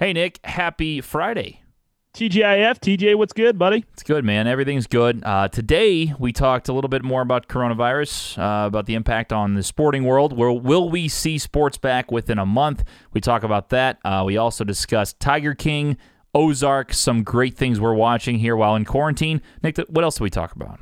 Hey, Nick, happy Friday. TGIF. TJ, what's good, buddy? It's good, man. Everything's good. Today, we talked a little bit more about coronavirus, about the impact on the sporting world. Where will we see sports back within a month? We talk about that. We also discussed Tiger King, Ozark, some great things we're watching here while in quarantine. Nick, what else did we talk about?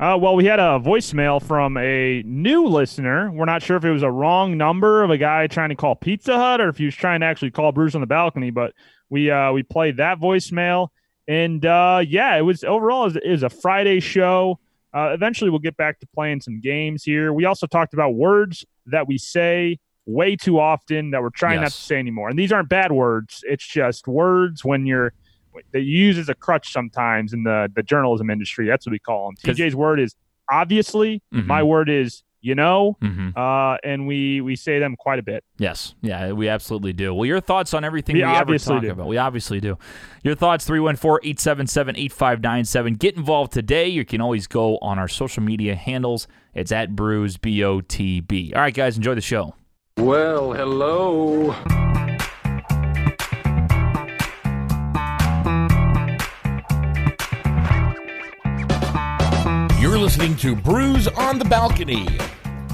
Well, we had a voicemail from a new listener. We're not sure if it was a wrong number of a guy trying to call Pizza Hut or if he was trying to actually call Brews on the Balcony, but we played that voicemail. And, it was overall is a Friday show. Eventually, we'll get back to playing some games here. We also talked about words that we say way too often that we're trying not to say anymore. And these aren't bad words. It's just words when you're – that you use as a crutch sometimes in the journalism industry. That's what we call them. TJ's word is obviously. Mm-hmm. My word is, mm-hmm. And we say them quite a bit. Yes. Yeah, we absolutely do. Well, your thoughts on everything we ever talk about. We obviously do. Your thoughts, 314-877-8597. Get involved today. You can always go on our social media handles. It's at Brews, B-O-T-B. All right, guys, enjoy the show. Well, hello. You're listening to Brews on the Balcony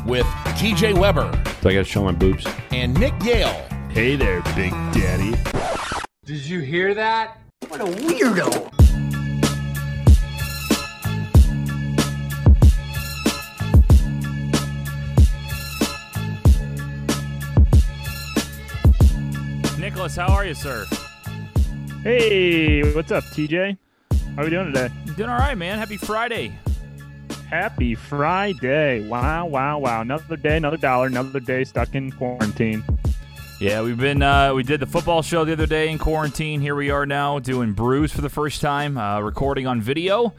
with TJ Weber. So I got to show my boobs. And Nick Yale. Hey there, Big Daddy. Did you hear that? What a weirdo. Nicholas, how are you, sir? Hey, what's up, TJ? How are we doing today? Doing all right, man. Happy Friday. Happy Friday. Wow, wow, wow. Another day, another dollar, another day stuck in quarantine. Yeah, we did the football show the other day in quarantine. Here we are now doing Brews for the first time, recording on video.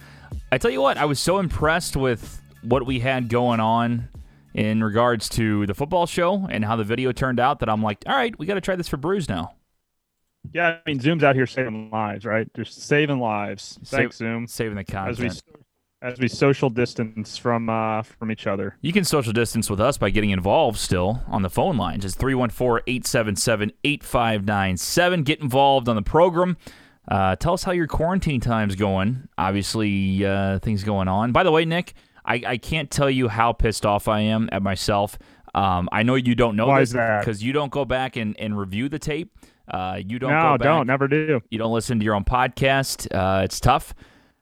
I tell you what, I was so impressed with what we had going on in regards to the football show and how the video turned out that I'm like, all right, we got to try this for Brews now. Yeah, I mean, Zoom's out here saving lives, right? Just saving lives. Thanks, Zoom. Saving the content. As we social distance from each other. You can social distance with us by getting involved still on the phone lines. It's 314-877-8597. Get involved on the program. Tell us how your quarantine time's going. Obviously, things going on. By the way, Nick, I can't tell you how pissed off I am at myself. I know you don't know. Why this is that? Because you don't go back and review the tape. You don't go back. Don't. Never do. You don't listen to your own podcast. It's tough.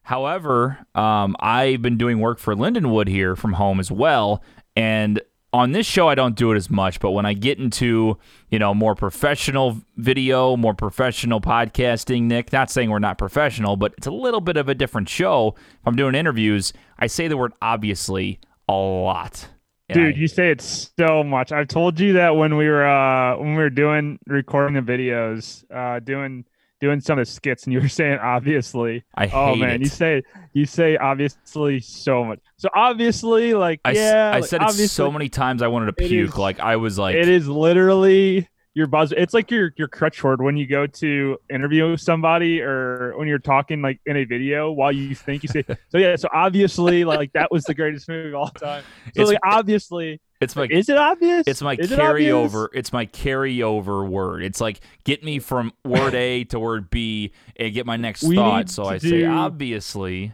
However, I've been doing work for Lindenwood here from home as well, and on this show I don't do it as much, but when I get into, more professional video, more professional podcasting, Nick, not saying we're not professional, but it's a little bit of a different show. If I'm doing interviews, I say the word obviously a lot. Dude, you say it so much. I've told you that when we were doing recording the videos, doing some of the skits, and you were saying obviously. I hate it. You say obviously so much. So obviously, I said it so many times I wanted to puke. It is literally your buzz. It's like your crutch word when you go to interview somebody or when you're talking like in a video while you think you say. So obviously, that was the greatest movie of all time. So obviously. Is it obvious? It's my carryover. It's my carryover word. It's like get me from word A to word B and get my next thought. So I say obviously.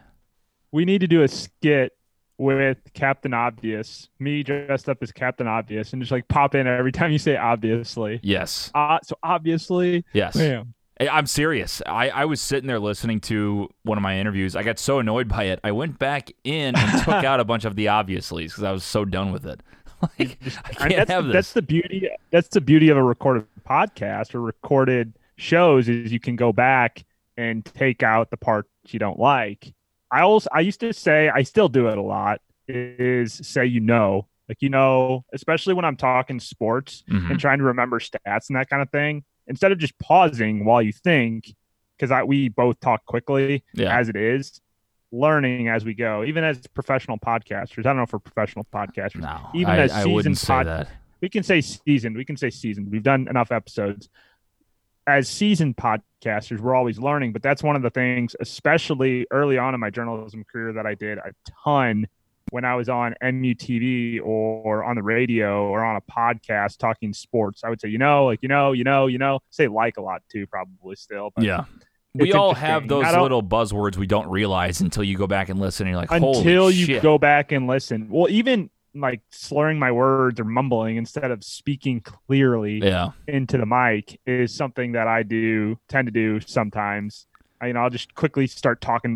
We need to do a skit with Captain Obvious. Me dressed up as Captain Obvious and just pop in every time you say obviously. Yes. So obviously. Yes. Bam. I'm serious. I was sitting there listening to one of my interviews. I got so annoyed by it. I went back in and took out a bunch of the obviously's because I was so done with it. I can't have this. That's the beauty of a recorded podcast or recorded shows is you can go back and take out the parts you don't like. I used to say, I still do it a lot, is say especially when I'm talking sports mm-hmm. and trying to remember stats and that kind of thing, instead of just pausing while you think, because we both talk quickly as it is. Learning as we go, even as professional podcasters. I don't know if we're professional podcasters. No, even as seasoned podcasters. We can say seasoned. We've done enough episodes. As seasoned podcasters, we're always learning, but that's one of the things, especially early on in my journalism career that I did a ton when I was on MUTV or on the radio or on a podcast talking sports, I would say, say like a lot too, probably still. But yeah. We all have those little buzzwords we don't realize until you go back and listen. And you're like, holy shit. Well, even like slurring my words or mumbling instead of speaking clearly into the mic is something that I tend to do sometimes. I'll just quickly start talking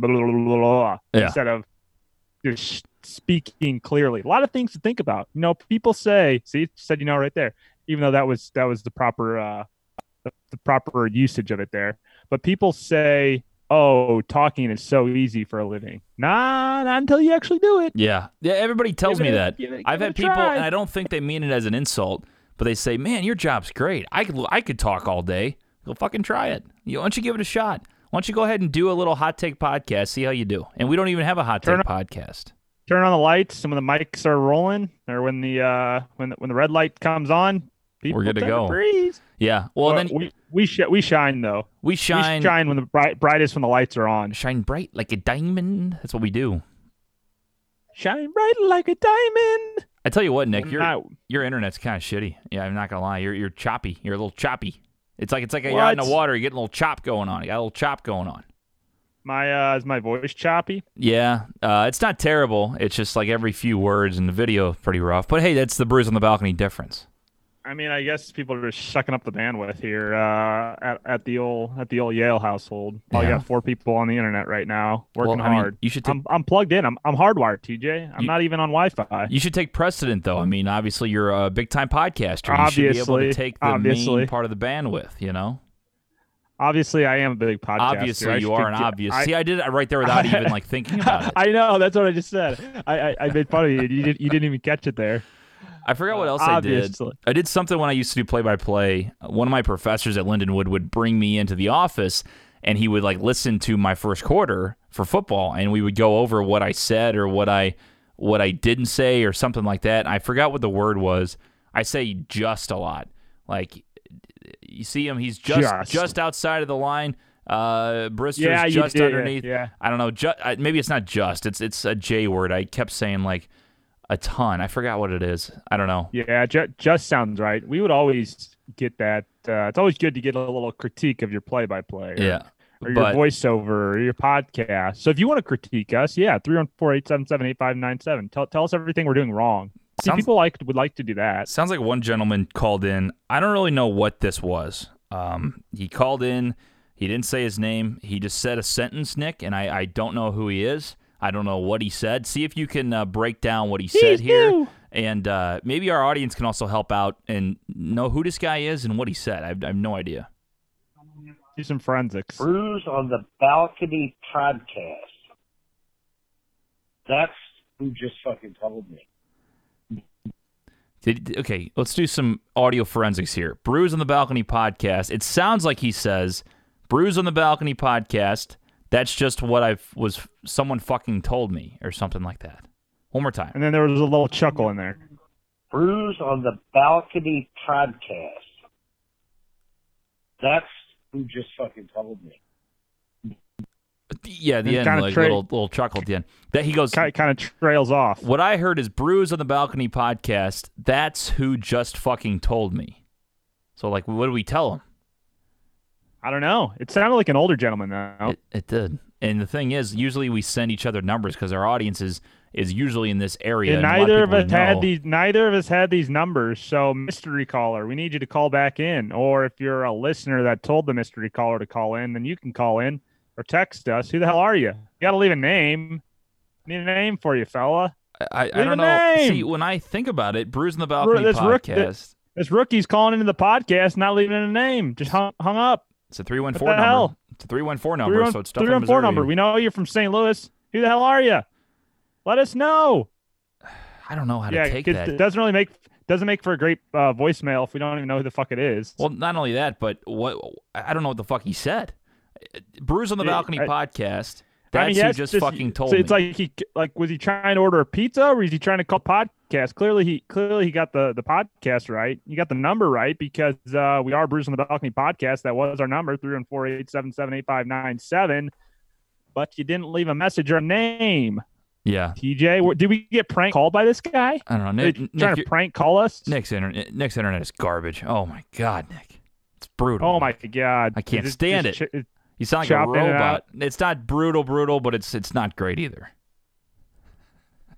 instead of just speaking clearly. A lot of things to think about. People say, see, it said, right there, even though that was the proper usage of it there. But people say, oh, talking is so easy for a living. Nah, not until you actually do it. Yeah, everybody tells me that. I've had people, and I don't think they mean it as an insult, but they say, man, your job's great. I could talk all day. Go fucking try it. Why don't you give it a shot? Why don't you go ahead and do a little hot take podcast, see how you do. And we don't even have a hot take podcast. Turn on the lights, and when the mics are rolling, or when the red light comes on, people we're good to go. Breeze. Yeah. Well, then we shine though. We shine when the brightest when the lights are on. Shine bright like a diamond. That's what we do. Shine bright like a diamond. I tell you what, Nick, your internet's kind of shitty. Yeah, I'm not gonna lie. You're choppy. You're a little choppy. It's like you're out in the water. You get a little chop going on. You got a little chop going on. Is my voice choppy? Yeah, it's not terrible. It's just like every few words, and the video is pretty rough. But hey, that's the Brews on the Balcony difference. I mean, I guess people are just sucking up the bandwidth here at the old Yale household. Probably got 4 people on the internet right now working hard. You should I'm plugged in. I'm hardwired, TJ. I'm not even on Wi-Fi. You should take precedent, though. I mean, obviously, you're a big-time podcaster. You should be able to take the main part of the bandwidth, Obviously, I am a big podcaster. Obviously, you are an obvious. See, I did it right there without even like thinking about it. I know. That's what I just said. I made fun of you. You didn't even catch it there. I forgot what else I did. I did something when I used to do play-by-play. One of my professors at Lindenwood would bring me into the office, and he would like listen to my first quarter for football, and we would go over what I said or what I didn't say or something like that. I forgot what the word was. I say just a lot. Like, you see him, he's just outside of the line. Brister's just underneath. Yeah. I don't know. Maybe it's not just. It's a J word. I kept saying like, a ton. I forgot what it is. I don't know. Yeah, just sounds right. We would always get that. It's always good to get a little critique of your play-by-play. Or your voiceover or your podcast. So if you want to critique us, 314-877-8597. Tell us everything we're doing wrong. People would like to do that. Sounds like one gentleman called in. I don't really know what this was. He called in. He didn't say his name. He just said a sentence, Nick, and I don't know who he is. I don't know what he said. See if you can break down what he said here. And maybe our audience can also help out and know who this guy is and what he said. I have no idea. Do some forensics. Brews on the Balcony podcast. That's who just fucking told me. Okay, let's do some audio forensics here. Brews on the Balcony podcast. It sounds like he says, Brews on the Balcony podcast. That's just what someone fucking told me or something like that. One more time. And then there was a little chuckle in there. Brews on the Balcony podcast. That's who just fucking told me. Yeah, the end, like little chuckle at the end. That he goes kind of trails off. What I heard is Brews on the Balcony podcast. That's who just fucking told me. So like, what do we tell him? I don't know. It sounded like an older gentleman, though. It did. And the thing is, usually we send each other numbers because our audience is usually in this area. And neither of us had these numbers, so mystery caller, we need you to call back in. Or if you're a listener that told the mystery caller to call in, then you can call in or text us. Who the hell are you? You got to leave a name. Need a name for you, fella. I don't know. See, when I think about it, Brews on the Balcony podcast. This rookie's calling into the podcast, not leaving a name. Just hung up. It's a 314 number. Hell? It's a 314 number, so it's stuff in Missouri. 314 number. We know you're from St. Louis. Who the hell are you? Let us know. I don't know how to take that. It doesn't really make for a great voicemail if we don't even know who the fuck it is. Well, not only that, but I don't know what the fuck he said. Brews on the Balcony podcast. That's who just fucking told me. It's like was he trying to order a pizza or is he trying to call podcast? Clearly he got the podcast right. You got the number right because we are Brews on the Balcony podcast. That was our number 314-877-8597. But you didn't leave a message or a name. Yeah. TJ, did we get prank called by this guy? I don't know. Nick, trying to prank call us? Nick's internet is garbage. Oh, my God, Nick. It's brutal. Oh, my God. I can't stand it. You sound like a robot. It's not brutal, but it's not great either.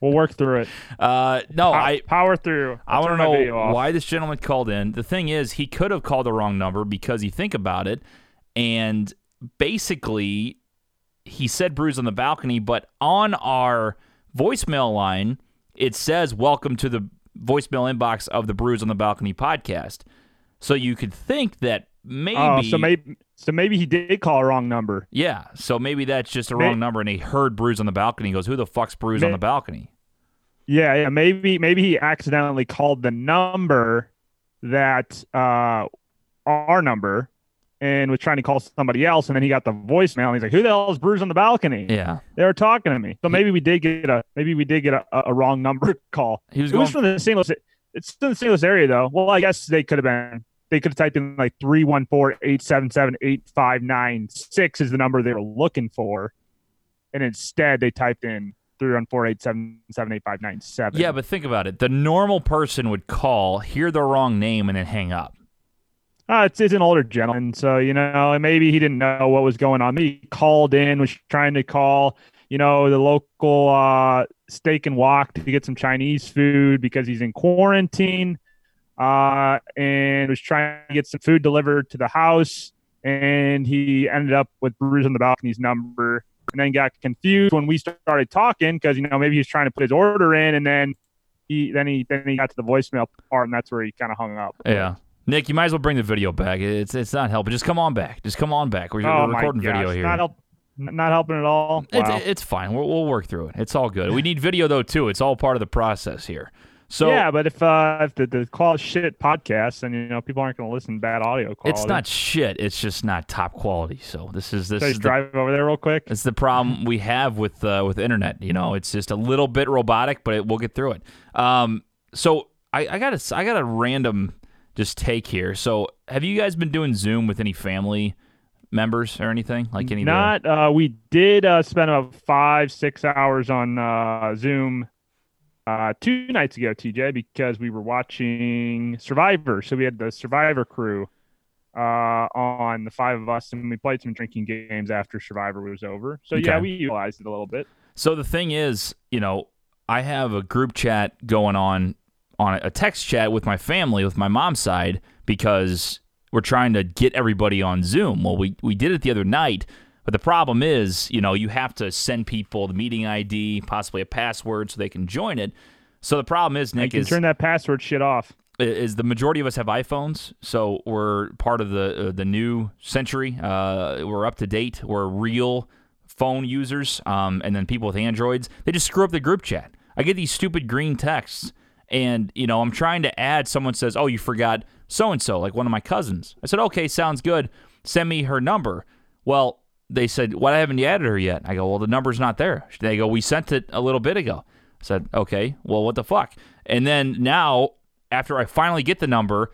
We'll work through it. No, I power through. I want to know why this gentleman called in. The thing is, he could have called the wrong number because you think about it, and basically he said Brews on the Balcony, but on our voicemail line, it says, welcome to the voicemail inbox of the Brews on the Balcony podcast. So you could think that maybe... Oh, so maybe he did call a wrong number. Yeah, so maybe that's just a wrong number, and he heard Brews on the Balcony. He goes, who the fuck's Brews on the Balcony? Yeah, maybe he accidentally called the number that our number, and was trying to call somebody else, and then he got the voicemail, and he's like, who the hell is Brews on the Balcony? Yeah. They were talking to me. So maybe we did get a wrong number call. It was from the St. Louis. It's in the St. Louis area, though. Well, I guess they could have been. They could have typed in like 314-877-8596 is the number they were looking for. And instead, they typed in 314-877-8597. Yeah, but think about it. The normal person would call, hear the wrong name, and then hang up. It's an older gentleman, so, you know, maybe he didn't know what was going on. Maybe he called in, was trying to call, you know, the local steak and wok to get some Chinese food because he's in quarantine. And was trying to get some food delivered to the house, and he ended up with Brews on the Balcony's number, and then got confused when we started talking because, you know, maybe he was trying to put his order in, and then he got to the voicemail part, and that's where he kind of hung up. Yeah, Nick, you might as well bring the video back. It's not helping. Just come on back. We're recording video here. Not helping at all. Wow. It's fine. We'll work through it. It's all good. We need video though too. It's all part of the process here. So, yeah, but if the call shit podcast, then, you know, people aren't going to listen to bad audio quality. It's not shit. It's just not top quality. So this is drive over there real quick. It's the problem we have with internet. You know, it's just a little bit robotic, but we'll get through it. So I got a random just take here. So have you guys been doing Zoom with any family members or anything like any? Not. We did spend about 5-6 hours on Zoom. 2 nights ago, TJ, because we were watching Survivor. So we had the Survivor crew on, the 5 of us, and we played some drinking games after Survivor was over. So, okay. Yeah, we utilized it a little bit. So the thing is, you know, I have a group chat going on a text chat with my family, with my mom's side, because we're trying to get everybody on Zoom. Well, we did it the other night. But the problem is, you know, you have to send people the meeting ID, possibly a password, so they can join it. So the problem is, Nick, turn that password shit off. Is the majority of us have iPhones, so we're part of the new century. We're up to date. We're real phone users, and then people with Androids, they just screw up the group chat. I get these stupid green texts, and, you know, I'm trying to add. Someone says, "Oh, you forgot so and so," like one of my cousins. I said, "Okay, sounds good. Send me her number." Well, they said, "Why haven't you added her yet?" I go, "Well, the number's not there." They go, "We sent it a little bit ago." I said, "Okay, well, what the fuck?" And then now, after I finally get the number,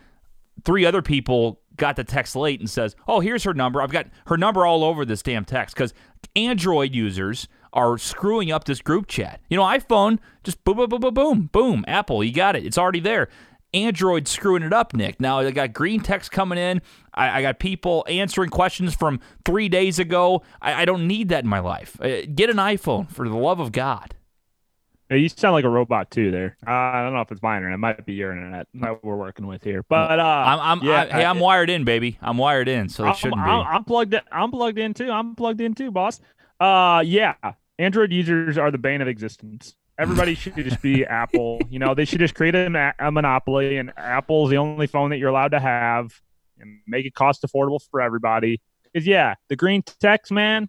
3 other people got the text late and says, "Oh, here's her number." I've got her number all over this damn text because Android users are screwing up this group chat. You know, iPhone, just boom, boom, boom, boom, boom, boom. Apple, you got it. It's already there. Android screwing it up, Nick. Now, I got green text coming in. I got people answering questions from 3 days ago. I don't need that in my life. Get an iPhone, for the love of God. Hey, you sound like a robot, too, there. I don't know if it's my internet. It might be your internet that we're working with here. But I'm wired in, baby. I'm wired in, so it shouldn't be. I'm plugged in, too, boss. Yeah, Android users are the bane of existence. Everybody should just be Apple. You know, they should just create a monopoly, and Apple's the only phone that you're allowed to have, and make it cost affordable for everybody. Because, yeah, the green text, man,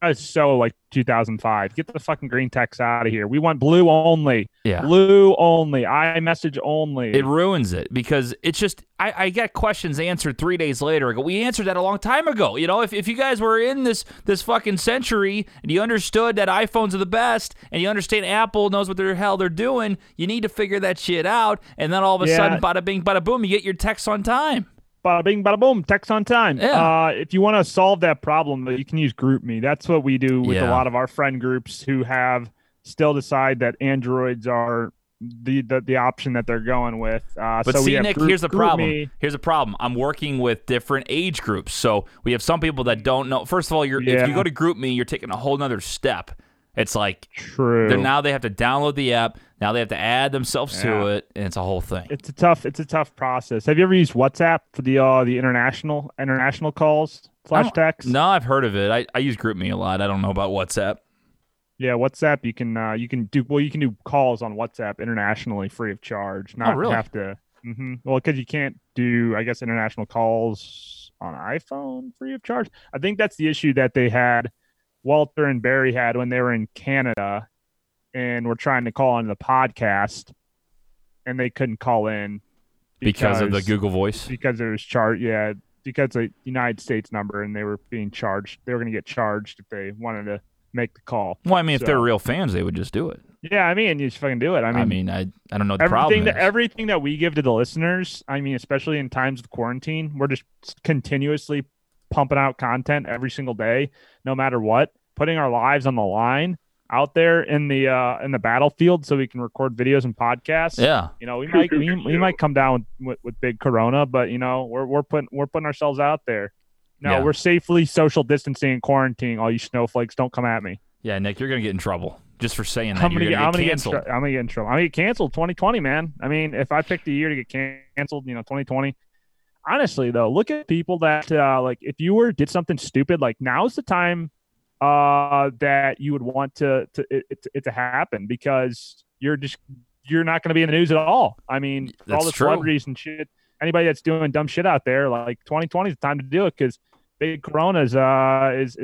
that was so, like, 2005. Get the fucking green text out of here. We want blue only. Yeah. Blue only. iMessage only. It ruins it because it's just – I get questions answered 3 days later. I go, we answered that a long time ago. You know, if you guys were in this fucking century and you understood that iPhones are the best and you understand Apple knows what the hell they're doing, you need to figure that shit out. And then all of a sudden, bada bing, bada boom, you get your text on time. Bada bing, bada boom, text on time. Yeah. If you want to solve that problem, you can use GroupMe. That's what we do with a lot of our friend groups who have still decide that Androids are the option that they're going with. But so see, Nick, here's the problem. Here's the problem. I'm working with different age groups. So we have some people that don't know. First of all, if you go to GroupMe, you're taking a whole nother step. It's like true. Now they have to download the app. Now they have to add themselves to it, and it's a whole thing. It's a tough process. Have you ever used WhatsApp for the international calls /text? No, I've heard of it. I use GroupMe a lot. I don't know about WhatsApp. Yeah, WhatsApp. You can do calls on WhatsApp internationally free of charge. Not really? Have to. Mm-hmm. Well, because you can't do, I guess, international calls on iPhone free of charge. I think that's the issue that they had. Walter and Barry had when they were in Canada and were trying to call on the podcast, and they couldn't call in because of the Google Voice, because it was because the United States number, and they were being charged. They were going to get charged if they wanted to make the call. Well, I mean, if they're real fans, they would just do it. Yeah, I mean, you just fucking do it. I don't know the problem. Everything that we give to the listeners, I mean, especially in times of quarantine, we're just continuously pumping out content every single day, no matter what, putting our lives on the line out there in the battlefield so we can record videos and podcasts. Yeah. You know, we might come down with big corona, but you know, we're putting ourselves out there. No, yeah. We're safely social distancing and quarantining. All you snowflakes, don't come at me. Yeah, Nick, you're going to get in trouble just for saying that. I'm going to get in trouble. I'm going to get canceled 2020, man. I mean, if I picked a year to get canceled, 2020, honestly, though, look at people that if you did something stupid, like now's the time that you would want it to happen, because you're not going to be in the news at all. I mean, that's all the celebrities and shit. Anybody that's doing dumb shit out there, like 2020 is the time to do it, because big corona is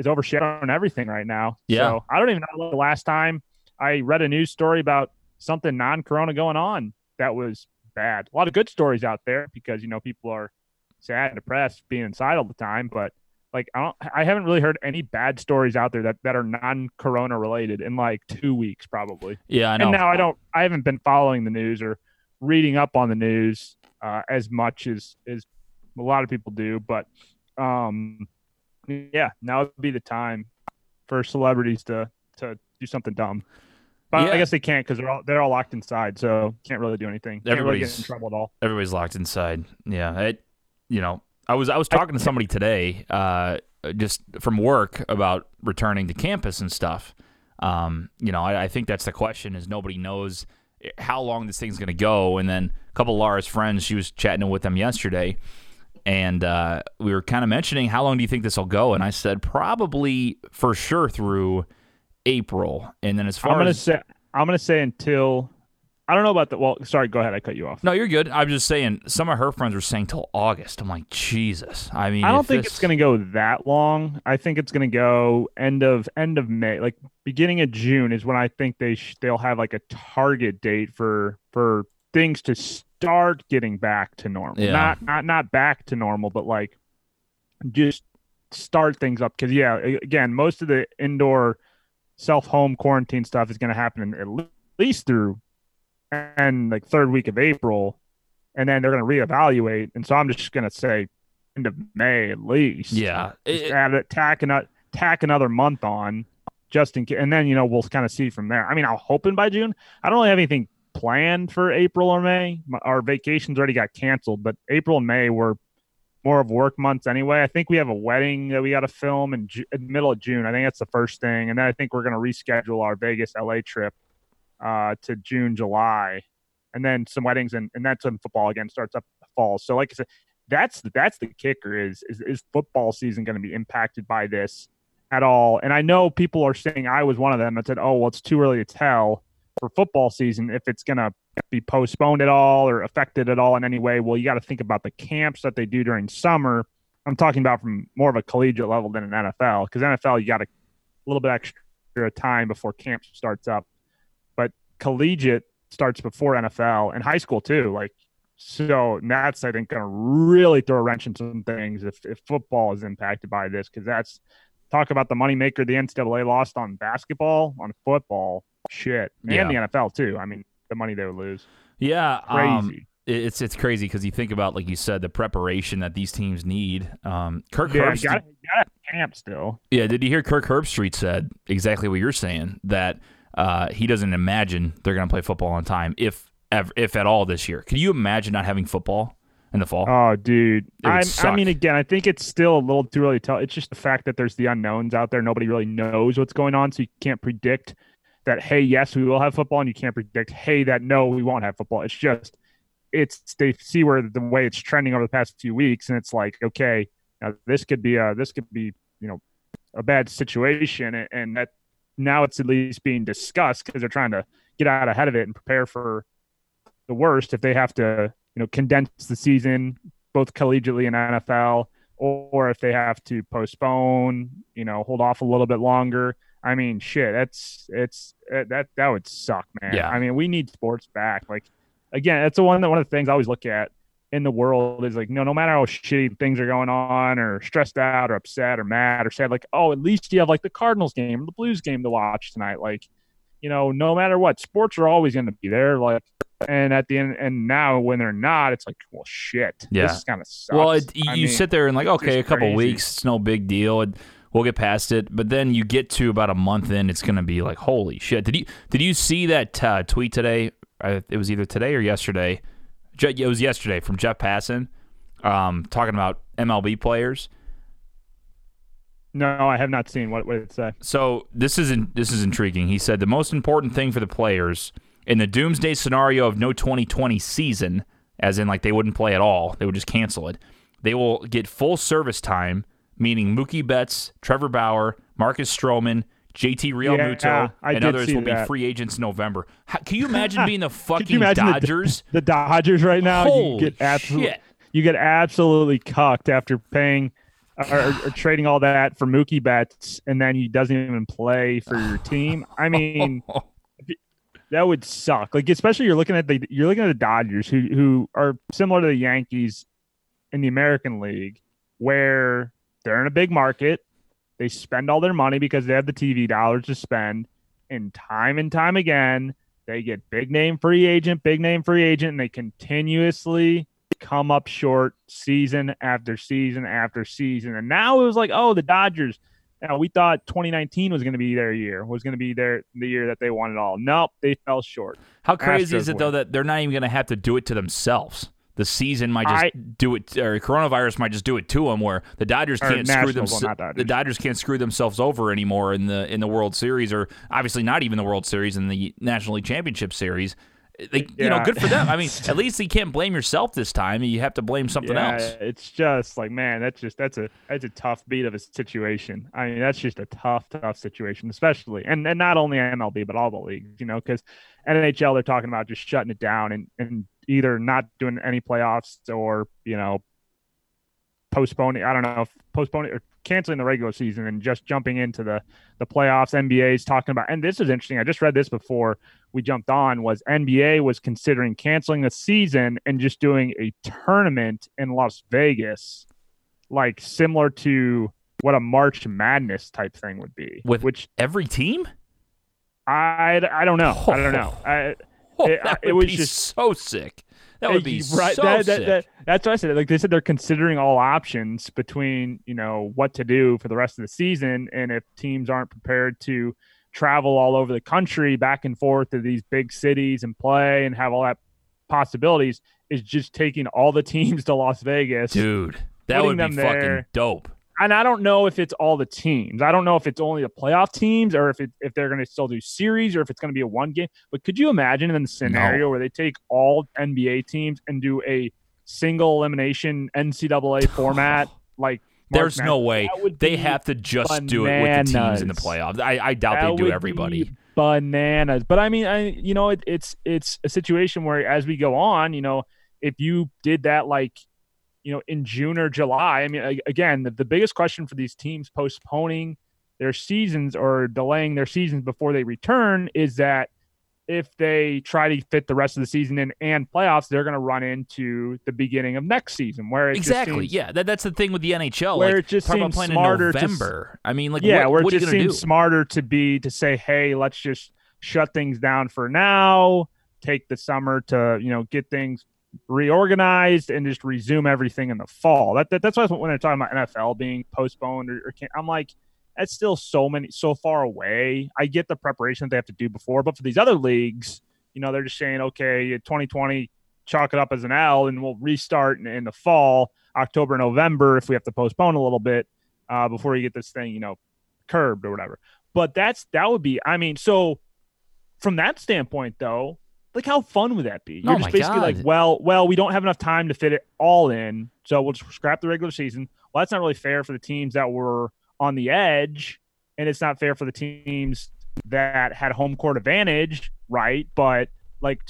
overshadowing everything right now. Yeah. So I don't even know the last time I read a news story about something non-corona going on that was bad. A lot of good stories out there because people are sad and depressed being inside all the time, but I haven't really heard any bad stories out there that are non-corona related in 2 weeks probably. Yeah, I know. And now I haven't been following the news or reading up on the news as much as a lot of people do, but now would be the time for celebrities to do something dumb. But yeah. I guess they can't because they're all locked inside, so can't really do anything. Everybody's really get in trouble at all. Everybody's locked inside. Yeah, I was talking to somebody today, just from work, about returning to campus and stuff. I think that's the question: is nobody knows how long this thing's going to go. And then a couple of Laura's friends, she was chatting with them yesterday, and we were kind of mentioning how long do you think this will go? And I said probably for sure through April, and then as far I'm gonna say until, I don't know about the, well, sorry, go ahead, I cut you off. No, you're good. I'm just saying some of her friends were saying till August. I'm like, Jesus. I mean, I don't think it's gonna go that long. I think it's gonna go end of May, like beginning of June is when I think they'll have like a target date for things to start getting back to normal. Yeah. Not back to normal, but like just start things up, because again, most of the indoor self-home quarantine stuff is going to happen at least through and third week of April, and then they're going to reevaluate. And so I'm just going to say end of May at least. Yeah, tack another month on just in case, and then we'll kind of see from there. I mean, I'm hoping by June. I don't really have anything planned for April or May. Our vacations already got canceled, but April and May were more of work months anyway. I think we have a wedding that we got to film in the middle of June. I think that's the first thing. And then I think we're going to reschedule our Vegas LA trip to June, July, and then some weddings. And that's when football again starts up in the fall. So like I said, that's the kicker is football season going to be impacted by this at all? And I know people are saying, I was one of them that said, oh, well, it's too early to tell for football season if it's going to be postponed at all or affected at all in any way. Well, you got to think about the camps that they do during summer. I'm talking about from more of a collegiate level than an NFL, because NFL, you got a little bit extra time before camp starts up, but collegiate starts before NFL and high school too. So that's, I think, going to really throw a wrench in some things if football is impacted by this, because that's, talk about the moneymaker the NCAA lost on basketball, on football, shit. And the NFL too. I mean, the money they would lose. Yeah, crazy. It's crazy because you think about, like you said, the preparation that these teams need. Kirk Herbstreit got a camp still. Yeah, did you hear Kirk Herbstreit said exactly what you're saying, that He doesn't imagine they're going to play football on time, if at all, this year. Can you imagine not having football in the fall? Oh, dude. I mean, again, I think it's still a little too early to tell. It's just the fact that there's the unknowns out there. Nobody really knows what's going on, so you can't predict that, hey, yes, we will have football, and you can't predict, hey, that, no, we won't have football. It's just they see where the way it's trending over the past few weeks, and it's like, okay, now this could be a bad situation, and that now it's at least being discussed because they're trying to get out ahead of it and prepare for the worst if they have to condense the season both collegiately and NFL, or if they have to postpone, hold off a little bit longer. I mean, shit, that would suck, man. Yeah. I mean, we need sports back. Like, again, that's one of the things I always look at in the world is like, no matter how shitty things are going on or stressed out or upset or mad or sad, like, oh, at least you have like the Cardinals game, the Blues game to watch tonight. Like, no matter what, sports are always going to be there. Like, and at the end, and now when they're not, it's like, well, shit. Yeah. This kind of sucks. Well, sit there and like, okay, a couple weeks, it's no big deal. And we'll get past it. But then you get to about a month in, it's going to be like, holy shit. Did you see that tweet today? It was either today or yesterday. It was yesterday from Jeff Passan, talking about MLB players. No, I have not seen what it said. So this is intriguing. He said the most important thing for the players in the doomsday scenario of no 2020 season, as in like they wouldn't play at all, they would just cancel it. They will get full service time, meaning Mookie Betts, Trevor Bauer, Marcus Stroman, JT Realmuto, and others will be free agents in November. Can you imagine being the fucking Dodgers? The Dodgers right now, you get absolutely cucked after paying or trading all that for Mookie Betts, and then he doesn't even play for your team. I mean, that would suck. Like, especially you're looking at the Dodgers, who are similar to the Yankees in the American League, where they're in a big market. They spend all their money because they have the TV dollars to spend, and time again, they get big name free agent, and they continuously come up short season after season after season. And now it was like, oh, the Dodgers. Now we thought 2019 was going to be their year, the year that they won it all. Nope, they fell short. How crazy is it though that they're not even going to have to do it to themselves? The season might just do it, or coronavirus might just do it to them, where the Dodgers can't The Dodgers can't screw themselves over anymore in the World Series, or obviously not even the World Series, in the National League Championship Series. Good for them. I mean, at least you can't blame yourself this time. You have to blame something else. It's just like, man, that's a tough beat of a situation. I mean, that's just a tough situation, especially and not only MLB but all the leagues. Because NHL, they're talking about just shutting it down and either not doing any playoffs or, postponing or canceling the regular season and just jumping into the playoffs. NBA's talking about, and this is interesting, I just read this before we jumped on, was NBA was considering canceling the season and just doing a tournament in Las Vegas, like similar to what a March Madness type thing would be. Which every team? I don't know. I don't know. It was just so sick. That would be right, so sick. That's what I said. Like they said, they're considering all options between, what to do for the rest of the season. And if teams aren't prepared to travel all over the country back and forth to these big cities and play and have all that possibilities, is just taking all the teams to Las Vegas. Dude, that would be fucking dope. And I don't know if it's all the teams. I don't know if it's only the playoff teams, or if they're going to still do series, or if it's going to be a one game. But could you imagine in the scenario where they take all NBA teams and do a single elimination NCAA format? Like, there's no way they have to just do it with the teams in the playoffs. I doubt they do everybody. Bananas. But I mean, it's a situation where as we go on, if you did that, like, in June or July. I mean, again, the biggest question for these teams postponing their seasons or delaying their seasons before they return is that if they try to fit the rest of the season in and playoffs, they're going to run into the beginning of next season. Where that's the thing with the NHL. Where it just seems smarter. November. What it just seems smarter to say, hey, let's just shut things down for now. Take the summer to get things reorganized and just resume everything in the fall. That's why when they're talking about NFL being postponed, I'm like, that's still so far away. I get the preparation that they have to do before, but for these other leagues, you know, they're just saying, okay, 2020, chalk it up as an L, and we'll restart in the fall, October, November, if we have to postpone a little bit before you get this thing, you know, curbed or whatever. But that would be, I mean, so from that standpoint, though, like how fun would that be? You're just basically like, well, we don't have enough time to fit it all in, so we'll just scrap the regular season. Well, that's not really fair for the teams that were on the edge, and it's not fair for the teams that had home court advantage, right? But like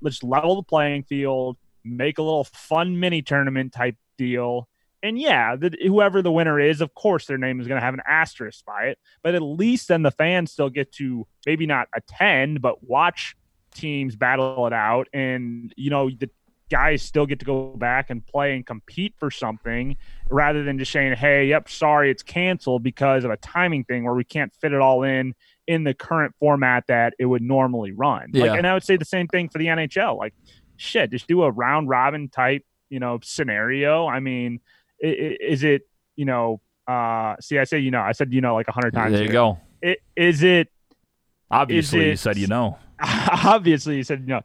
let's level the playing field, make a little fun mini tournament type deal. And yeah, whoever the winner is, of course, their name is going to have an asterisk by it. But at least then the fans still get to maybe not attend, but watch teams battle it out. And, you know, the guys still get to go back and play and compete for something rather than just saying, hey, yep, sorry, it's canceled because of a timing thing where we can't fit it all in the current format that it would normally run. Yeah. Like, and I would say the same thing for the NHL. Like, shit, just do a round robin type, you know, scenario. I mean, is it, you know, see, I say, you know, I said, you know, like 100 times. There you go. Obviously, you said, you know. Obviously, you said, you know.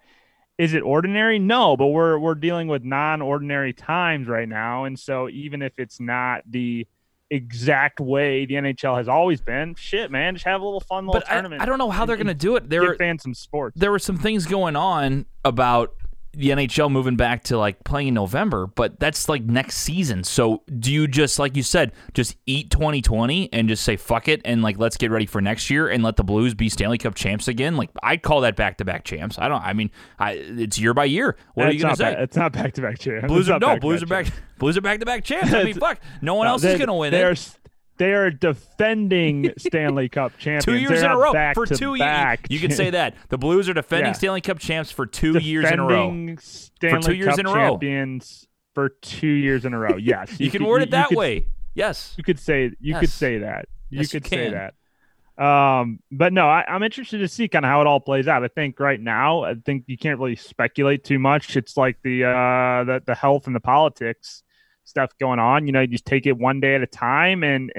Is it ordinary? No, but we're dealing with non-ordinary times right now. And so even if it's not the exact way the NHL has always been, shit, man, just have a little fun little tournament. I don't know how they're going to do it. Give fans some sports. There were some things going on about the NHL moving back to like playing in November, but that's like next season. So do you just, like you said, just eat 2020 and just say fuck it and like let's get ready for next year and let the Blues be Stanley Cup champs again? Like I'd call that back-to-back champs. It's year by year. What are you gonna say? It's not back-to-back champs. Blues are back-to-back champs. I mean, fuck. No one else is gonna win it. They are defending Stanley Cup champions. 2 years in a row for 2 years. You could say that the Blues are defending Stanley Cup champs for 2 years in a row. For 2 years in a row. Yes, you can word it that way. Yes, you could say that. You could say that. But no, I'm interested to see kind of how it all plays out. I think right now, I think you can't really speculate too much. It's like the health and the politics stuff going on. You know, you just take it one day at a time and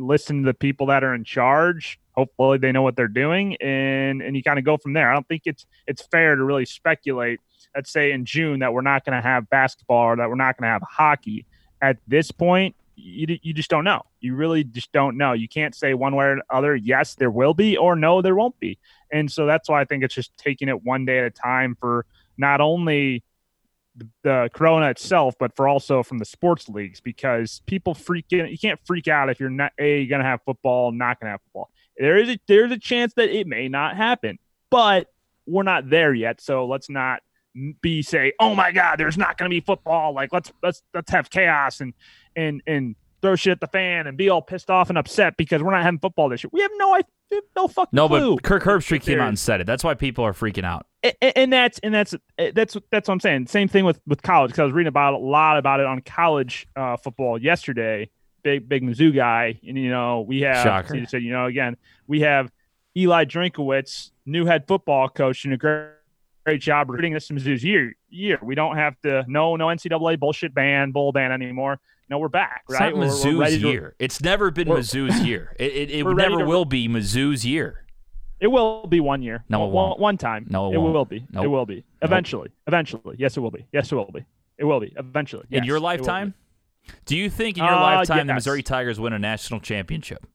listen to the people that are in charge. Hopefully they know what they're doing and you kind of go from there. I don't think it's fair to really speculate, let's say in June, that we're not going to have basketball or that we're not going to have hockey. At this point, you just don't know. You really just don't know. You can't say one way or the other, yes, there will be, or no, there won't be. And so that's why I think it's just taking it one day at a time for not only the corona itself, but for also from the sports leagues, because people you can't freak out if you're not going to have football, not going to have football. There's a chance that it may not happen, but we're not there yet. So let's not say, oh my God, there's not going to be football. Like let's have chaos and throw shit at the fan and be all pissed off and upset because we're not having football this year. We have no fucking clue. No, but Kirk Herbstreit came out and said it. That's why people are freaking out. And that's what I'm saying. Same thing with college, because I was reading a lot about it on college football yesterday. Big Mizzou guy, and you know we have. Shocker. So, you know, again, we have Eli Drinkwitz, new head football coach, and a great job recruiting this Mizzou's year. We don't have to no NCAA bullshit bowl ban anymore. No, we're back, right? It's not Mizzou's year. It's never been Mizzou's year. It never will be Mizzou's year. It will be 1 year. No, it won't. One time. No, it won't. Will be. Nope. It will be. Eventually. Nope. Eventually. Yes, it will be. Yes, it will be. It will be. Eventually. Yes, in your lifetime? Do you think in your lifetime the Missouri Tigers win a national championship?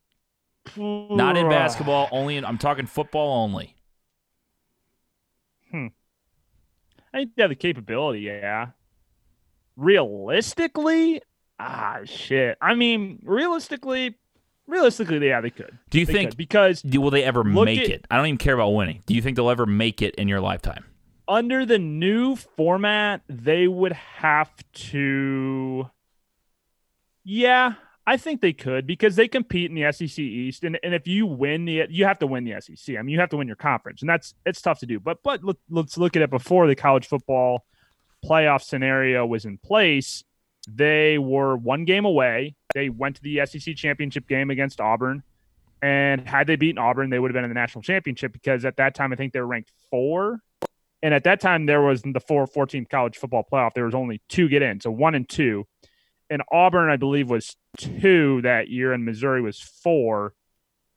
Not in basketball. Only I'm talking football only. I think they have the capability, yeah. Realistically? Shit. I mean, realistically, yeah, they could. Do you think because will they ever make it? I don't even care about winning. Do you think they'll ever make it in your lifetime? Under the new format, they would have to. Yeah, I think they could, because they compete in the SEC East, and if you win you have to win the SEC. I mean, you have to win your conference, and it's tough to do. But let's look at it before the college football playoff scenario was in place. They were one game away. They went to the SEC championship game against Auburn, and had they beaten Auburn, they would have been in the national championship, because at that time I think they were ranked 4, and at that time there was the four-team college football playoff. There was only two get in, so 1 and 2, and Auburn, I believe, was 2 that year, and Missouri was 4,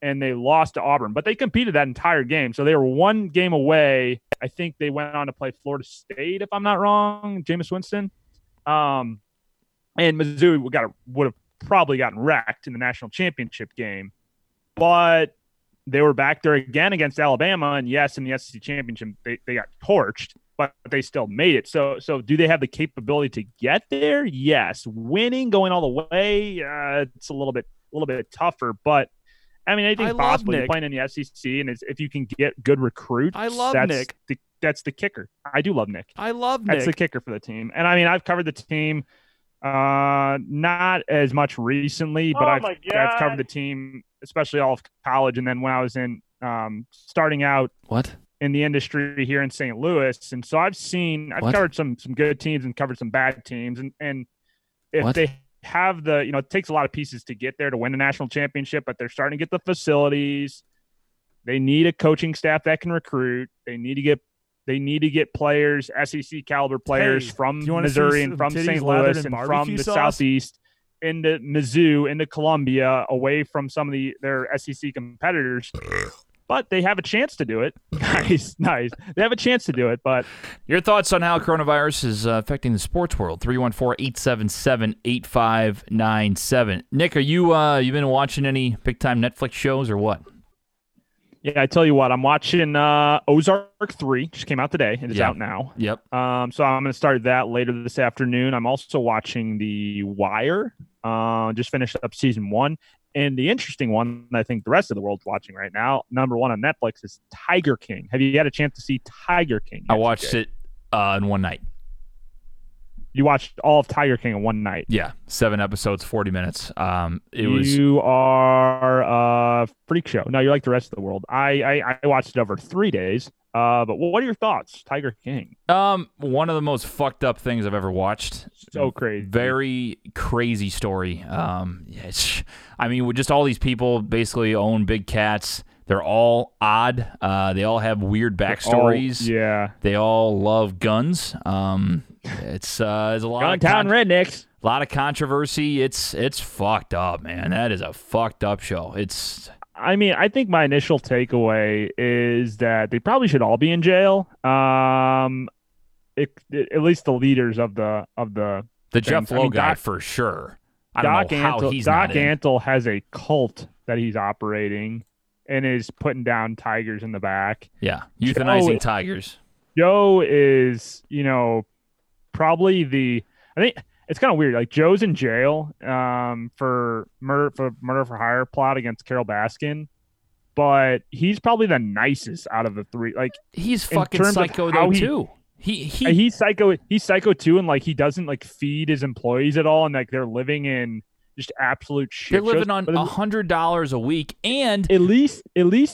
and they lost to Auburn. But they competed that entire game, so they were one game away. I think they went on to play Florida State, if I'm not wrong, Jameis Winston. And Mizzou would have probably gotten wrecked in the national championship game. But they were back there again against Alabama, and yes, in the SEC championship, they got torched, but they still made it. So do they have the capability to get there? Yes. Winning, going all the way, it's a little bit tougher. But, I mean, anything's possible. You're playing in the SEC, and if you can get good recruits, that's the kicker. I do love Nick. That's the kicker for the team. And, I mean, I've covered the team not as much recently, but I've covered the team, especially all of college. And then when I was in starting out in the industry here in St. Louis. And so I've covered some good teams and covered some bad teams. And if they have it takes a lot of pieces to get there to win the national championship, but they're starting to get the facilities. They need a coaching staff that can recruit. They need to get players, SEC caliber players from Missouri and from St. Louis and from the Southeast into Mizzou, into Columbia, away from some of their SEC competitors. But they have a chance to do it. Nice. They have a chance to do it. But your thoughts on how coronavirus is affecting the sports world? 314-877-8597. Nick, are you you been watching any big time Netflix shows or what? Yeah, I tell you what, I'm watching Ozark 3, just came out today, and it's out now. Yep. So I'm going to start that later this afternoon. I'm also watching The Wire, just finished up season 1. And the interesting one that I think the rest of the world's watching right now, number 1 on Netflix, is Tiger King. Have you had a chance to see Tiger King? I watched it in one night. You watched all of Tiger King in one night? Yeah, 7 episodes, 40 minutes. You are a freak show. No, you're like the rest of the world. I watched it over 3 days. But what are your thoughts, Tiger King? One of the most fucked up things I've ever watched. So crazy. Very crazy story. I mean, just all these people basically own big cats. They're all odd. They all have weird backstories. They all love guns. There's a lot of Guntown Rednecks. A lot of controversy. It's fucked up, man. That is a fucked up show. I mean, I think my initial takeaway is that they probably should all be in jail. At least the leaders of the Jeff Lowe guy for sure. I don't know how he's not in. Doc Antle has a cult that he's operating and is putting down tigers in the back. Yeah, euthanizing tigers. Joe is, probably I think it's kind of weird. Like, Joe's in jail for murder for hire plot against Carol Baskin, but he's probably the nicest out of the three. Like, he's fucking psycho though too. He's psycho. He's psycho too, and like he doesn't like feed his employees at all, and like they're living in just absolute shit. They're living on $100 a week, and at least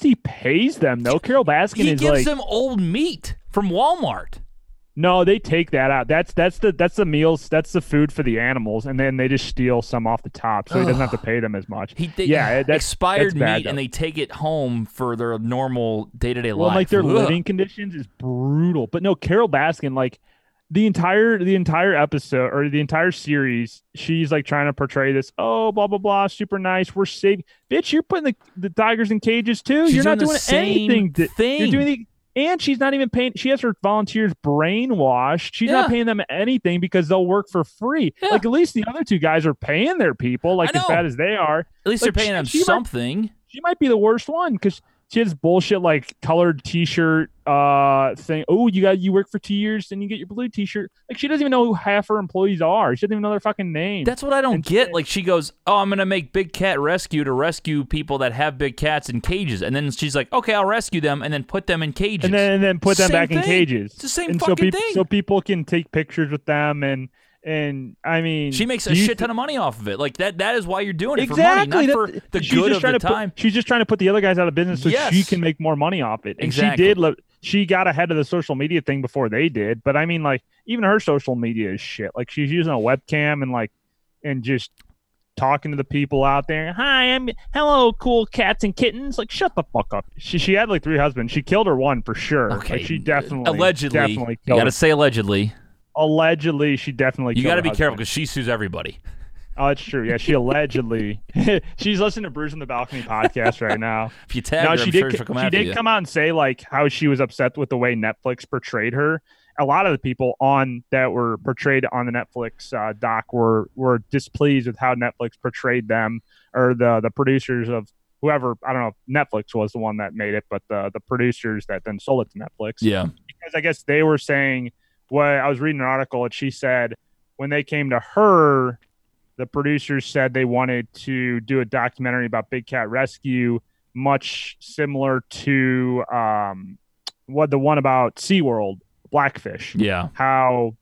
he pays them though. Carol Baskin gives them old meat from Walmart. No, they take that out. That's the meals. That's the food for the animals, and then they just steal some off the top, so he doesn't have to pay them as much. Expired meat, and they take it home for their normal day-to-day life. Like their living conditions is brutal. But no, Carol Baskin, like the entire episode or the entire series, she's like trying to portray this. Oh, blah blah blah, super nice. We're saving, bitch. You're putting the tigers in cages too. She's you're not doing anything. You're doing the. And she's not even paying. She has her volunteers brainwashed. She's not paying them anything because they'll work for free. Yeah. Like, at least the other two guys are paying their people, like, as bad as they are. At least like, they're paying them something. She might be the worst one because she has bullshit, like, colored T-shirt thing. Oh, you work for 2 years, then you get your blue T-shirt. Like, she doesn't even know who half her employees are. She doesn't even know their fucking name. That's what I don't get. Like, she goes, oh, I'm going to make Big Cat Rescue to rescue people that have big cats in cages. And then she's like, okay, I'll rescue them and then put them in cages. And then put them back in cages. It's the same fucking thing. So people can take pictures with them and I mean, she makes a shit ton of money off of it. Like that is why you're doing it for money, not for the good of the time. She's just trying to put the other guys out of business so she can make more money off it. And she did. She got ahead of the social media thing before they did. But I mean, like, even her social media is shit. Like, she's using a webcam and just talking to the people out there. Hi, hello, cool cats and kittens. Like, shut the fuck up. She had like 3 husbands. She killed her one for sure. Okay, like, she definitely allegedly. Allegedly, she definitely. You got to be careful because she sues everybody. Oh, that's true. Yeah, she allegedly she's listening to Brews on the Balcony podcast right now. If you tag her, I'm sure she'll come after you. She did come out and say like how she was upset with the way Netflix portrayed her. A lot of the people on that were portrayed on the Netflix doc were displeased with how Netflix portrayed them, or the producers of whoever. I don't know if Netflix was the one that made it, but the producers that then sold it to Netflix. Yeah, because I guess they were saying, well, I was reading an article and she said when they came to her, the producers said they wanted to do a documentary about Big Cat Rescue, much similar to what the one about SeaWorld, Blackfish. Yeah. How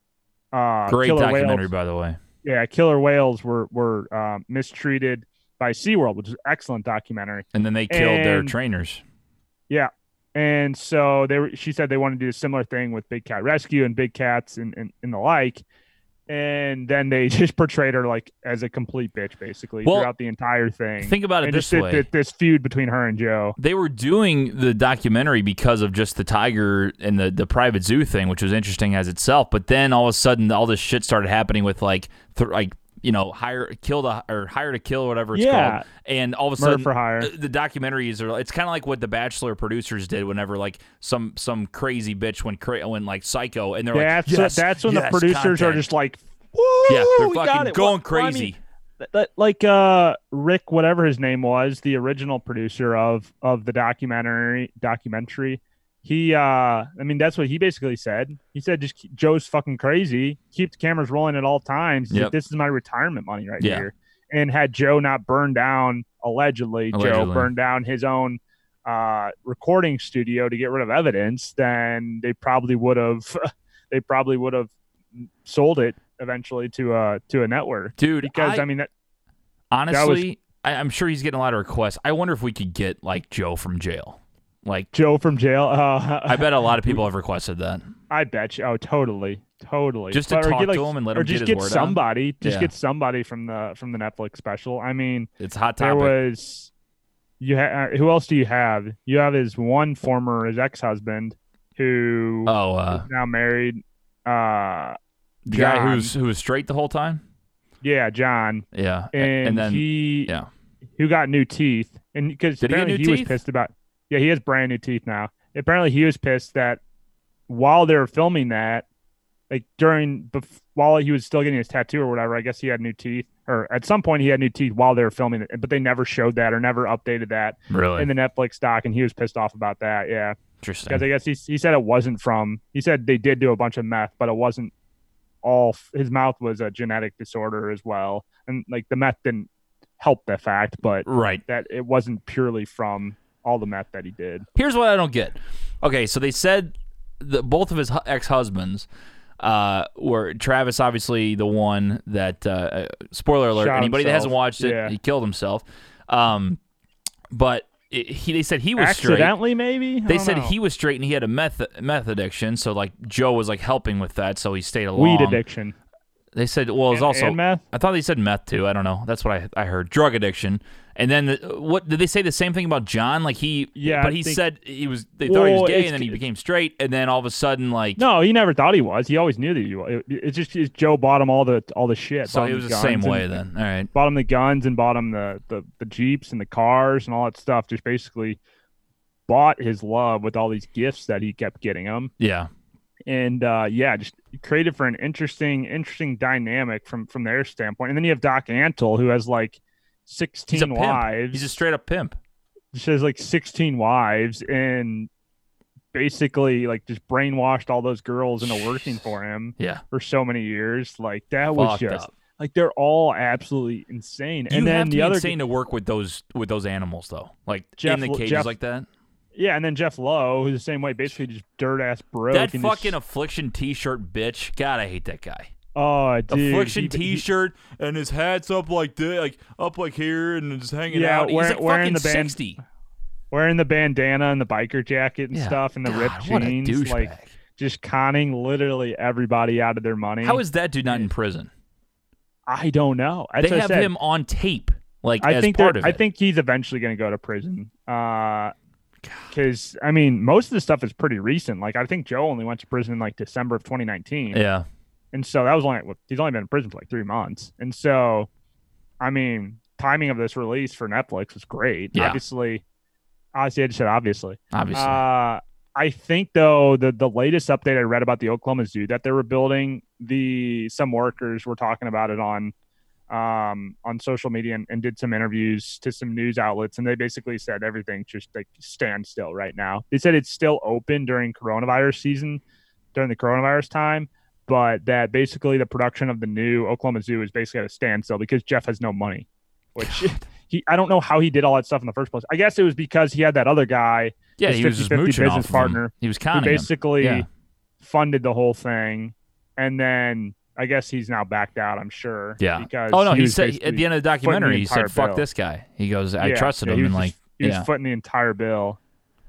great documentary, whales, by the way. Yeah, killer whales were mistreated by SeaWorld, which is an excellent documentary. And then they killed their trainers. Yeah. And so she said they wanted to do a similar thing with Big Cat Rescue and big cats and the like. And then they just portrayed her like as a complete bitch, basically, throughout the entire thing. Think about it this way: this feud between her and Joe. They were doing the documentary because of just the tiger and the private zoo thing, which was interesting as itself. But then all of a sudden, all this shit started happening with hire to kill, or whatever it's called. And all of a sudden, the documentaries are. It's kind of like what The Bachelor producers did whenever like some crazy bitch went like psycho, and they're the producers are just like, woo, yeah, they're fucking going crazy. Well, I mean, like Rick, whatever his name was, the original producer of the documentary. He, I mean, that's what he basically said. He said, Joe's fucking crazy. Keep the cameras rolling at all times. Yep. Like, this is my retirement money right here. And had Joe not burned down, allegedly, Joe burned down his own recording studio to get rid of evidence, then they probably would have sold it eventually to a network. Dude, because I'm sure he's getting a lot of requests. I wonder if we could get like Joe from jail. Like Joe from jail. I bet a lot of people have requested that. I bet you. Oh, totally. Just to talk to him and let him get his word out. Or just get somebody. Just get somebody from the Netflix special. I mean, it's a hot topic. Who else do you have? You have his ex-husband, who is now married. The guy who was straight the whole time. Yeah, John. Yeah, and then who got new teeth, and because apparently he was pissed about. Yeah, he has brand new teeth now. Apparently, he was pissed that while they were filming that, like while he was still getting his tattoo or whatever, I guess he had new teeth, or at some point he had new teeth while they were filming it, but they never showed that or never updated that in the Netflix doc, and he was pissed off about that. Yeah, interesting. Because I guess he said it wasn't from. He said they did do a bunch of meth, but it wasn't all. His mouth was a genetic disorder as well, and like the meth didn't help the fact, but that it wasn't purely from all the math that he did. Here's what I don't get. Okay, so they said that both of his ex-husbands were Travis, obviously the one that, spoiler alert, anybody that hasn't watched it, he killed himself. But they said he was straight. Accidentally, maybe? They said he was straight and he had a meth addiction, so like Joe was like helping with that, so he stayed along. Weed addiction. They said, well, it's also meth? I thought they said meth too. I don't know. That's what I heard. Drug addiction. And then what did they say the same thing about John? Like they thought he was gay and then he became straight and then all of a sudden like no, he never thought he was. He always knew that he was. It's just Joe bought him all the shit. So it was the same way then. All right. Bought him the guns and bought him the Jeeps and the cars and all that stuff. Just basically bought his love with all these gifts that he kept getting him. Yeah. And just created for an interesting dynamic from their standpoint. And then you have Doc Antle, who has like 16 wives. Pimp. He's a straight up pimp. He has like 16 wives and basically like just brainwashed all those girls into working for him for so many years. Like that was fucked up. Like they're all absolutely insane. You and then have to the be other insane to work with those animals though. Like Jeff, in the cages like that. Yeah, and then Jeff Lowe, who's the same way, basically just dirt-ass broke. That fucking Affliction T-shirt bitch. God, I hate that guy. Oh, dude. Affliction T-shirt, and his hat's up like this, like up like here, and just hanging out. He's like wearing fucking 60. Wearing the bandana and the biker jacket and stuff, and the ripped jeans. What a douchebag. Like, just conning literally everybody out of their money. How is that dude not in prison? I don't know. That's they have him on tape, like I think he's eventually going to go to prison. Because, I mean, most of the stuff is pretty recent. Like, I think Joe only went to prison in, like, December of 2019. Yeah. And so that was he's only been in prison for, like, 3 months. And so I mean, timing of this release for Netflix was great. Yeah. Obviously. I think, though, the latest update I read about the Oklahoma Zoo that they were building, some workers were talking about it on social media and did some interviews to some news outlets, and they basically said everything's just like stand still right now. They said it's still open during the coronavirus time, but that basically the production of the new Oklahoma Zoo is basically at a standstill because Jeff has no money, which I don't know how he did all that stuff in the first place. I guess it was because he had that other guy, his 50/50 business partner, he was who basically funded the whole thing, and then I guess he's now backed out, I'm sure. Yeah. Because he said at the end of the documentary, he said, fuck this guy. He goes, I trusted him. He was footing the entire bill.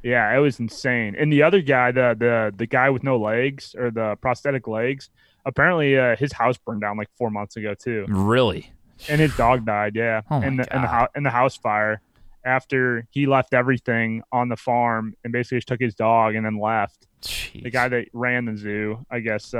Yeah, it was insane. And the other guy, the guy with no legs or the prosthetic legs, apparently his house burned down like 4 months ago too. Really? And his dog died, yeah. Oh my God. In the house fire after he left everything on the farm and basically just took his dog and then left. Jeez. The guy that ran the zoo, I guess,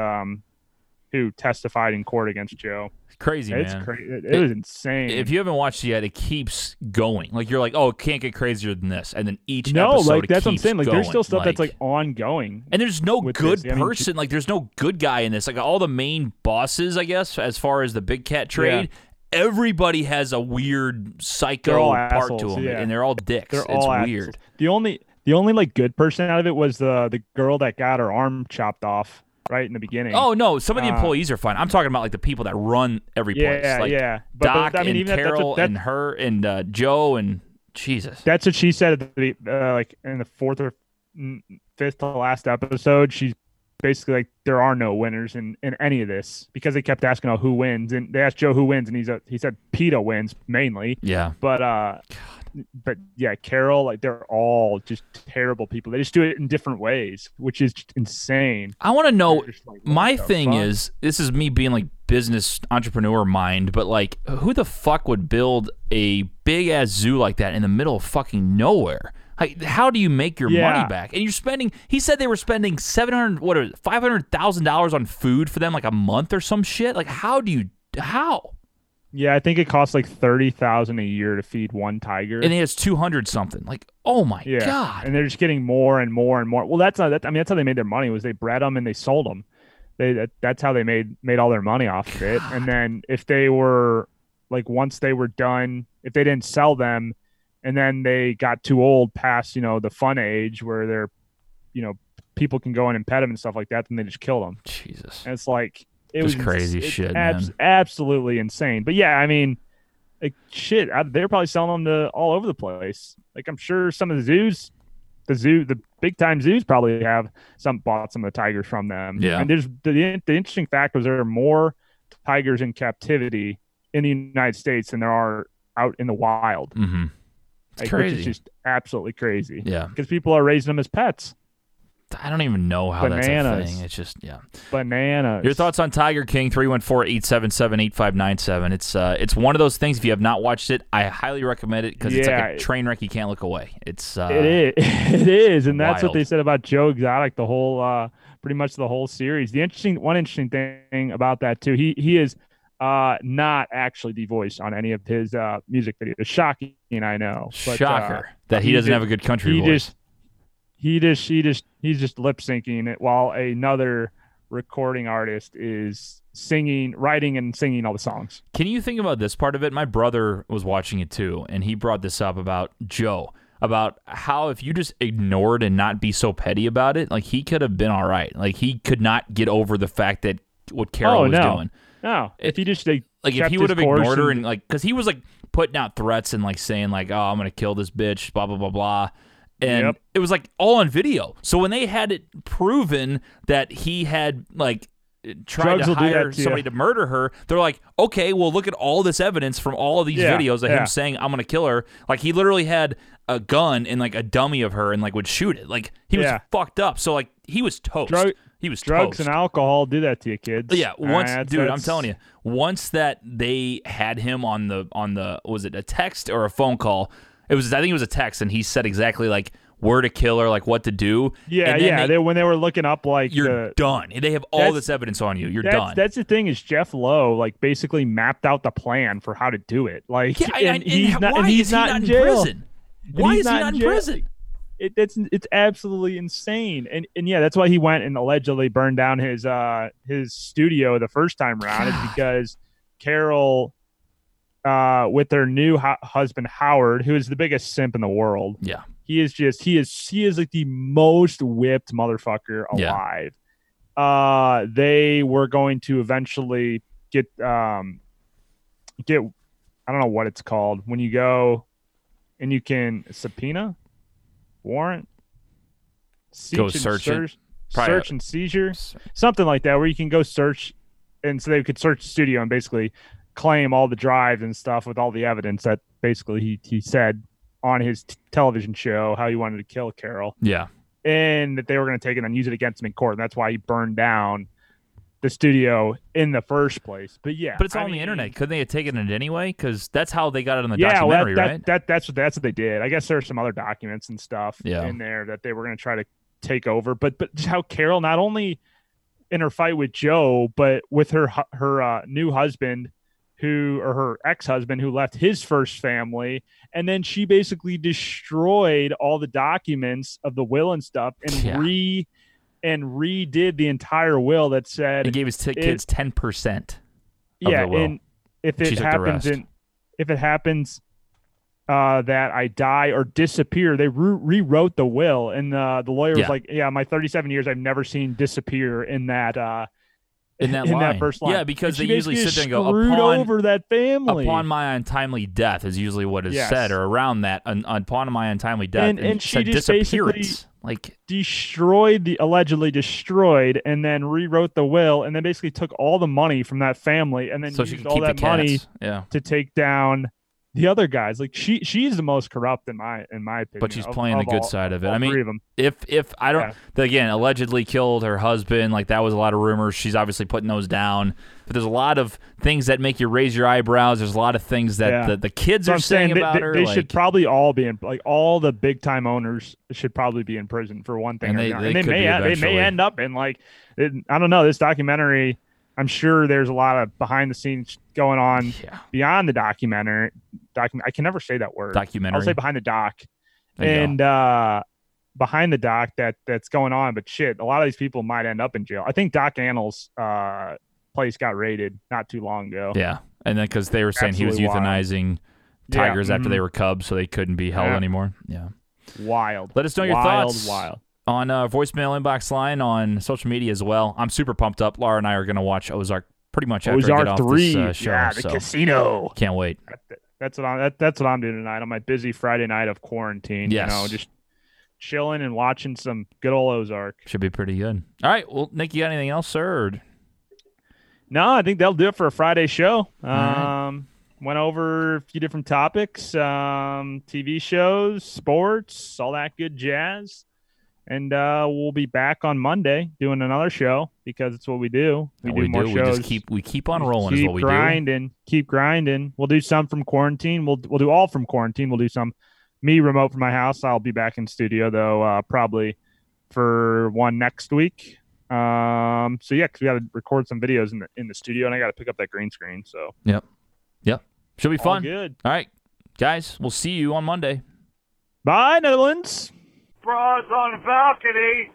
who testified in court against Joe. Crazy, man. It's crazy. It was insane. If you haven't watched it yet, it keeps going. Like, you're like, oh, it can't get crazier than this. And then each episode, like, that's what I'm saying. Like, there's still stuff that's, like, ongoing. And there's no good person. Like, there's no good guy in this. Like, all the main bosses, I guess, as far as the Big Cat trade, everybody has a weird psycho part to them. Yeah. And they're all dicks. It's weird. The only, like, good person out of it was the girl that got her arm chopped off. Right in the beginning. Oh no, some of the employees are fine. I'm talking about like the people that run every place. Yeah, like but Doc and Carol and her and Joe and Jesus. That's what she said at the like in the fourth or fifth to last episode. She's basically like, there are no winners in any of this because they kept asking, who wins, and they asked Joe who wins, and he said PETA wins mainly. Yeah, but yeah, Carol, like, they're all just terrible people. They just do it in different ways, which is just insane. I want to know, like, my thing is, this is me being like business entrepreneur mind, but like, who the fuck would build a big ass zoo like that in the middle of fucking nowhere? Like, how do you make your money back? And you're spending, he said they were spending $500,000 on food for them like a month or some shit. Like, how? Yeah, I think it costs like $30,000 a year to feed one tiger, and he has 200 something. Like, oh my god! And they're just getting more and more and more. Well, that's how they made their money. Was they bred them and they sold them. That's how they made all their money off of it. And then if they were like, once they were done, if they didn't sell them, and then they got too old past the fun age where they're people can go in and pet them and stuff like that, then they just kill them. Jesus, and it's like. It was crazy shit, man. Absolutely insane. But yeah, I mean, like, shit, they're probably selling them to all over the place. Like, I'm sure some of the zoos, the big time zoos probably have bought some of the tigers from them. Yeah. And there's the interesting fact was there are more tigers in captivity in the United States than there are out in the wild. Mm-hmm. It's crazy. Which is just absolutely crazy. Yeah. Because people are raising them as pets. I don't even know how that's a thing. It's just, bananas. Your thoughts on Tiger King, 314-877-8597. It's one of those things, if you have not watched it, I highly recommend it because it's like a train wreck you can't look away. It is, and that's wild. What they said about Joe Exotic, the whole, pretty much the whole series. One interesting thing about that, too, he is not actually devoiced on any of his music videos. Shocking, I know. But, shocker that he doesn't have a good country voice. He's just lip syncing it while another recording artist is writing and singing all the songs. Can you think about this part of it? My brother was watching it too, and he brought this up about Joe, about how if you just ignored and not be so petty about it, like, he could have been all right. Like, he could not get over the fact that what Carol was doing. No, if he just like if he would have ignored her and like, because he was like putting out threats and like saying like, oh, I'm gonna kill this bitch, blah blah blah blah. And it was like all on video. So when they had it proven that he had like tried to hire somebody to murder her, they're like, okay, well, look at all this evidence from all of these videos of him saying, I'm going to kill her. Like, he literally had a gun and like a dummy of her and like would shoot it. Like, he was fucked up. So like, he was toast. Drugs and alcohol do that to you, kids. Yeah, I'm telling you, once that they had him on the was it a text or a phone call? I think it was a text, and he said exactly like, where to kill or like what to do. Yeah, and yeah. When they were looking up, like you're done. They have all this evidence on you. You're done. That's the thing is Jeff Lowe like basically mapped out the plan for how to do it. Like, yeah, and he's not. And he's not in prison. Why is he not in prison? It's absolutely insane, and yeah, that's why he went and allegedly burned down his studio the first time around. It's because Carol, with her new husband Howard, who is the biggest simp in the world. Yeah, he is like the most whipped motherfucker alive. Yeah. They were going to eventually get I don't know what it's called when you go and you can subpoena. Warrant, go search and seizure, something like that, where you can go search, and so they could search the studio and basically claim all the drives and stuff with all the evidence that basically he said on his television show how he wanted to kill Carol. Yeah, and that they were going to take it and use it against him in court, and that's why he burned down the studio in the first place. But yeah, but it's on the internet. Couldn't they have taken it anyway? Because that's how they got it on the documentary, right? That's what they did. I guess there's some other documents and stuff in there that they were going to try to take over. But how Carol, not only in her fight with Joe, but with her new husband, her ex-husband who left his first family, and then she basically destroyed all the documents of the will and stuff, and and redid the entire will that said it gave his kids 10% of the will. And if it happens that I die or disappear, they rewrote the will, and the lawyer was like, my 37 years I've never seen disappear in that first line. Yeah, because they usually sit there and go, over that family. Upon my untimely death is usually what is said, or around that, upon my untimely death. And she just disappearance. Like allegedly destroyed, and then rewrote the will, and then basically took all the money from that family, and then used all that money to take down the other guys. Like she's the most corrupt in my opinion. But she's playing the good side of it. I mean, if I don't again, allegedly killed her husband, like that was a lot of rumors. She's obviously putting those down. But there's a lot of things that make you raise your eyebrows. There's a lot of things that the kids are saying about her. They should probably all be in, like all the big time owners should probably be in prison for one thing. And they may end up in like I don't know, this documentary. I'm sure there's a lot of behind the scenes going on beyond the documentary. I can never say that word. Documentary. I'll say behind the doc. And behind the doc that's going on. But shit, a lot of these people might end up in jail. I think Doc Antle's place got raided not too long ago. Yeah. And then because they were saying he was euthanizing tigers after they were cubs, so they couldn't be held anymore. Yeah. Wild. Let us know your thoughts. Wild. On voicemail inbox line, on social media as well. I'm super pumped up. Laura and I are going to watch Ozark pretty much after we get off this show. Yeah, the casino. Can't wait. That's what I'm doing tonight on my busy Friday night of quarantine. Yes. You know, just chilling and watching some good old Ozark. Should be pretty good. All right. Well, Nick, you got anything else, sir? Or... No, I think that'll do it for a Friday show. Went over a few different topics, TV shows, sports, all that good jazz. And we'll be back on Monday doing another show because it's what we do. We do more shows. We keep on rolling. Keep is what we grinding. Do. Keep grinding. We'll do some from quarantine. We'll do all from quarantine. We'll do some me remote from my house. I'll be back in studio though, probably for one next week. So yeah, because we got to record some videos in the studio, and I got to pick up that green screen. So yep, should be all fun. Good. All right, guys, we'll see you on Monday. Bye, Netherlands. Brews on the Balcony.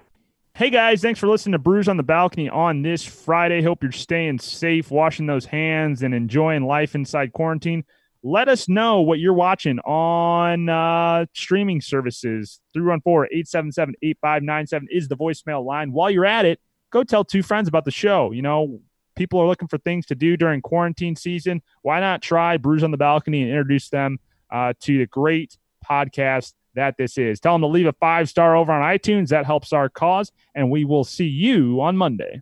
Hey guys, thanks for listening to Brews on the Balcony on this Friday. Hope you're staying safe, washing those hands, and enjoying life inside quarantine. Let us know what you're watching on streaming services. 314-877-8597 is the voicemail line. While you're at it, go tell two friends about the show. You know, people are looking for things to do during quarantine season. Why not try Brews on the Balcony and introduce them to the great podcast that this is. Tell them to leave a 5-star over on iTunes. That helps our cause, and we will see you on Monday.